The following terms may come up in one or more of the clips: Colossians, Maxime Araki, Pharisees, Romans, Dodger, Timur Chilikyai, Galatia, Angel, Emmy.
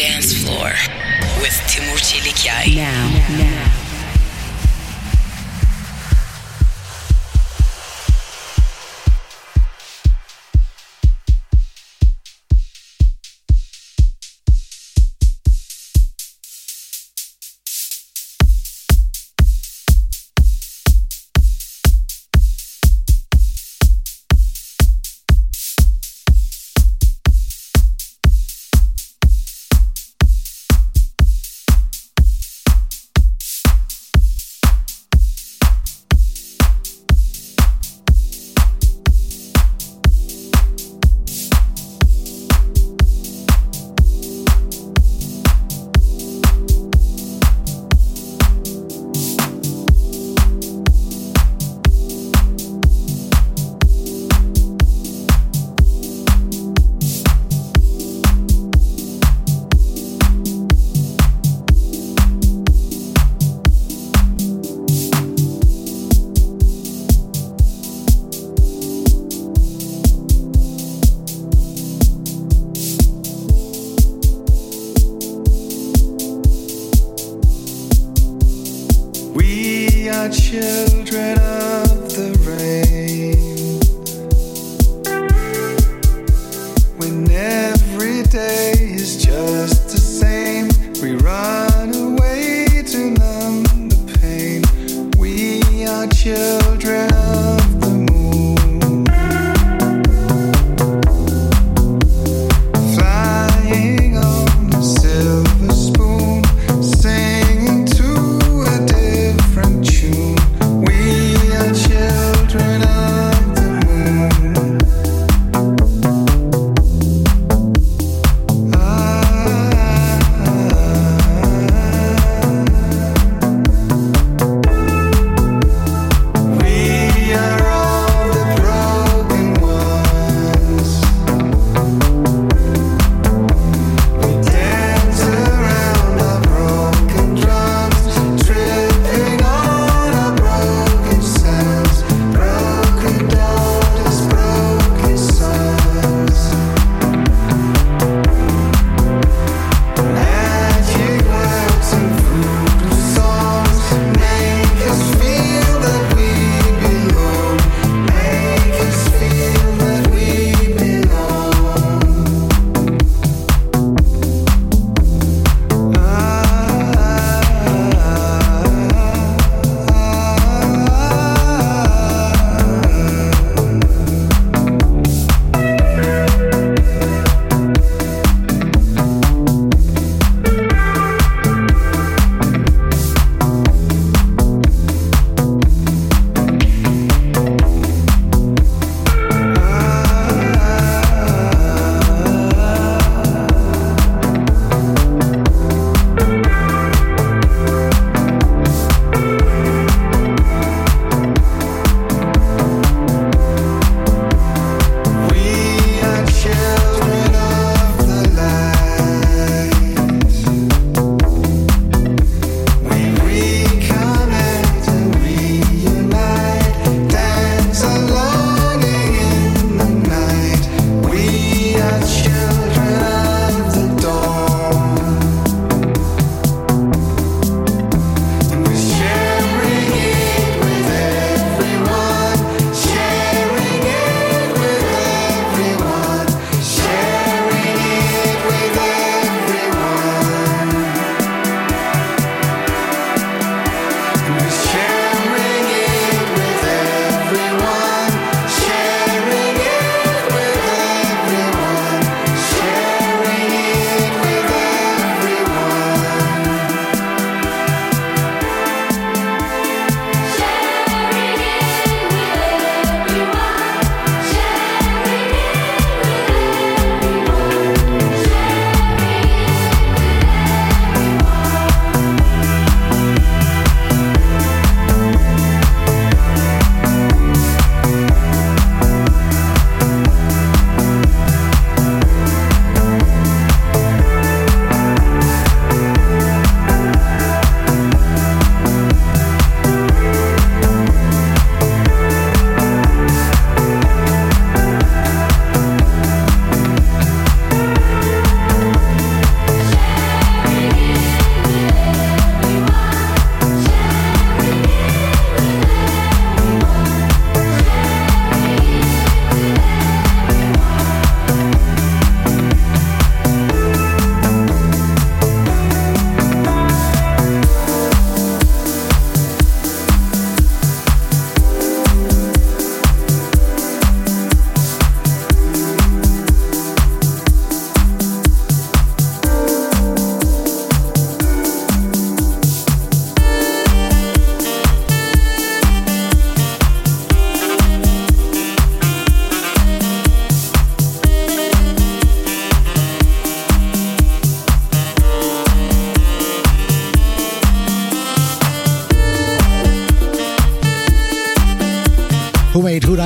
dance floor with Timur Chilikyai. Now.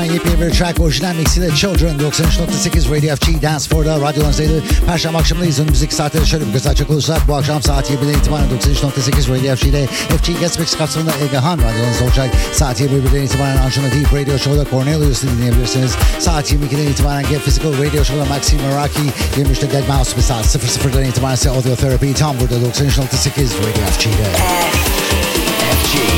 yeni bir track orijinal mixiyle Children 93.8 Radio FG Dance Floor'da radyolarınızdaydı. Perşembe akşamındayız. Müzik saatleri şöyle bir göz açacak olursak bu akşam saat 21'den itibaren 93.8 Radio FG ile FG Guest Mix kapsamında Egehan radyolarınızda olacak. Saat 21'den itibaren Anjuna Deep Radio Show'da Cornelius'u dinleyebilirsiniz. Saat 22'den itibaren Get Physical Radio Show'da Maxime Araki. 23'te Dead Mouse ve saat 00'dan itibaren ise Audio Therapy tam burada 93.8 Radio FG'de. FG.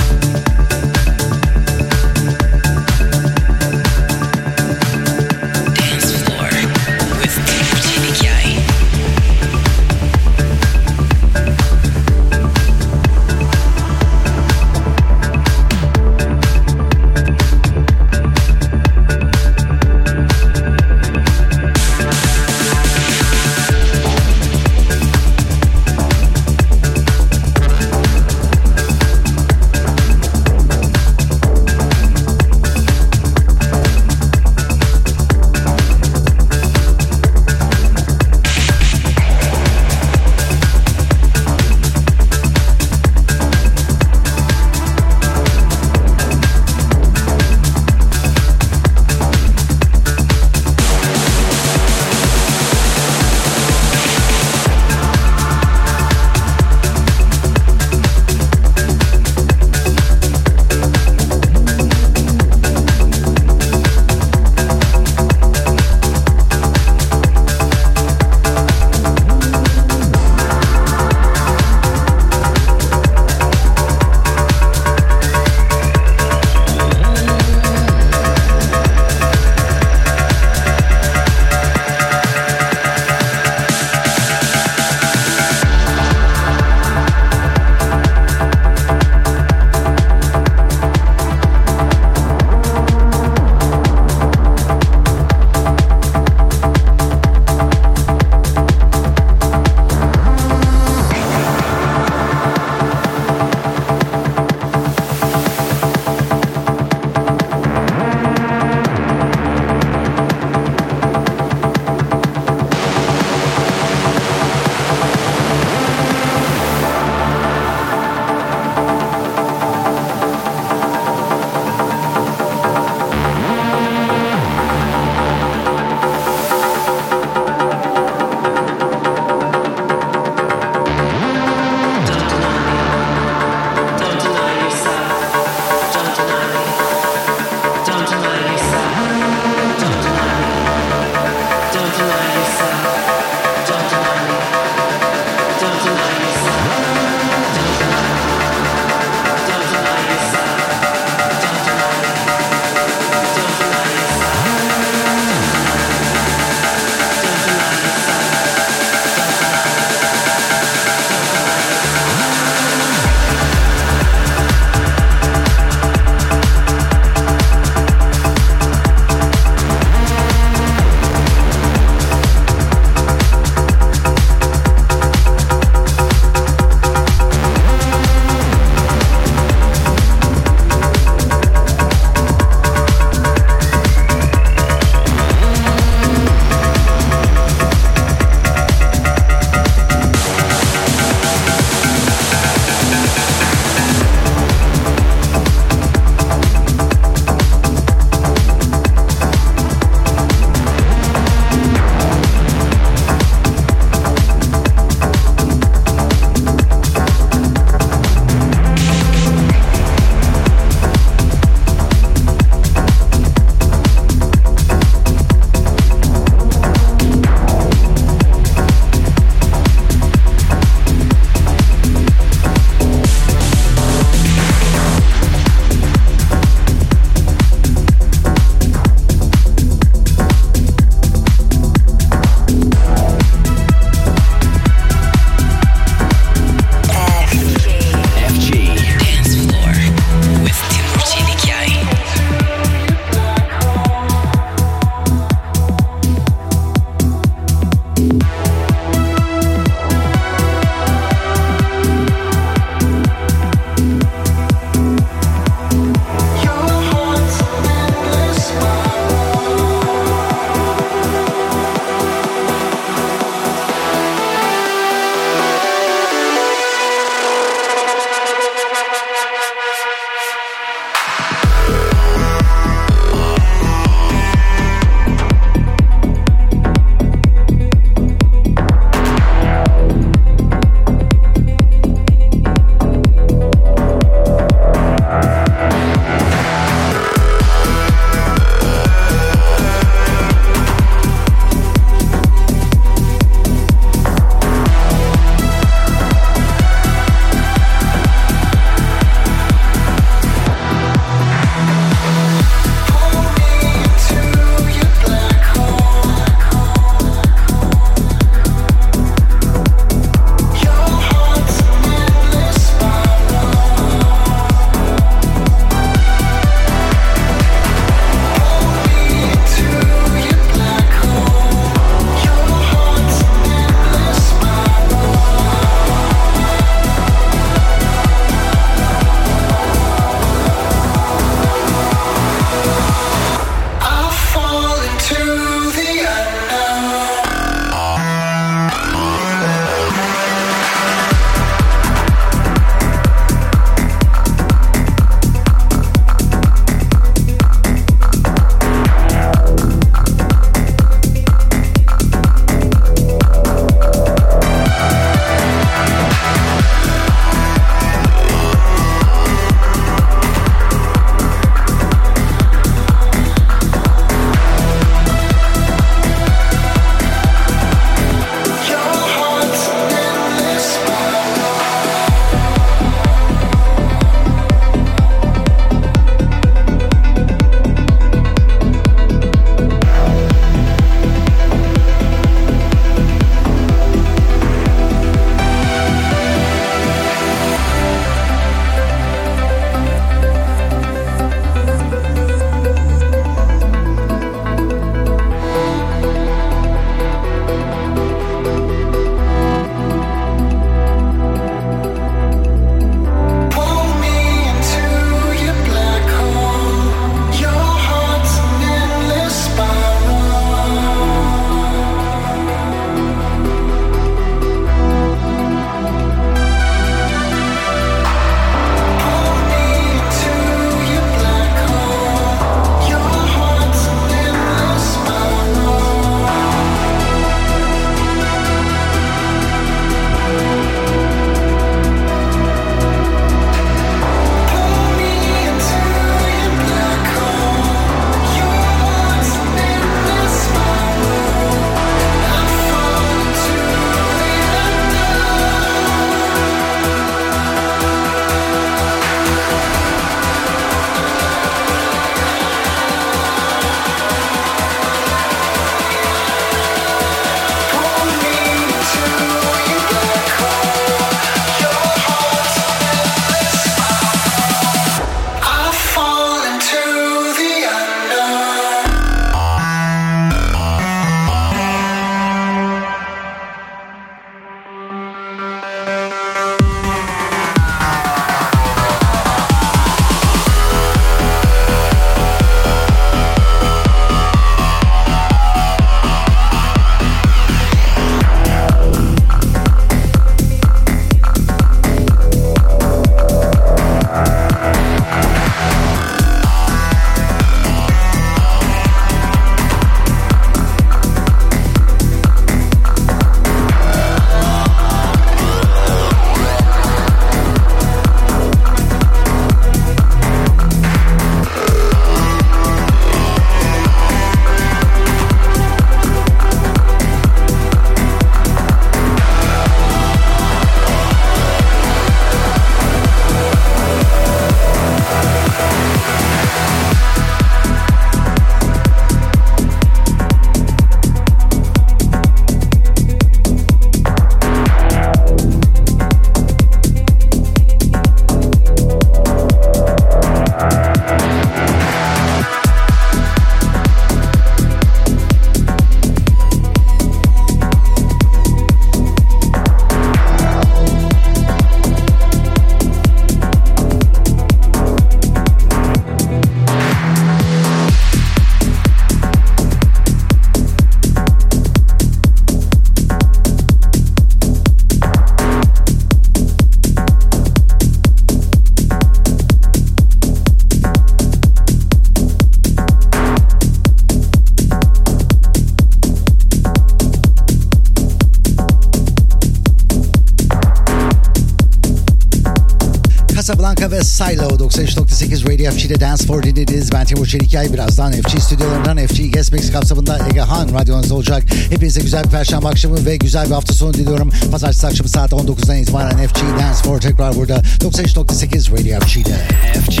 Casablanca ve Silo 93.8 Radio FG'de Dance for dinlediniz. Ben Timur Çelikyay. Birazdan FG stüdyolarından FG Guest Mix kapsamında Ege Han radyonuzda olacak. Hepinize güzel bir perşembe akşamı ve güzel bir hafta sonu diliyorum. Pazartesi akşamı saat 19'dan itibaren FG Dance for tekrar burada 93.8 Radio FG'de. FG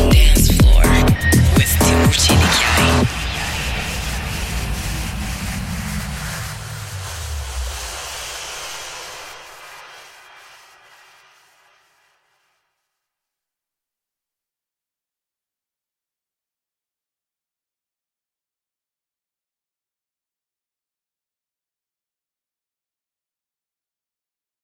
Dance for with Timur Çelikyay.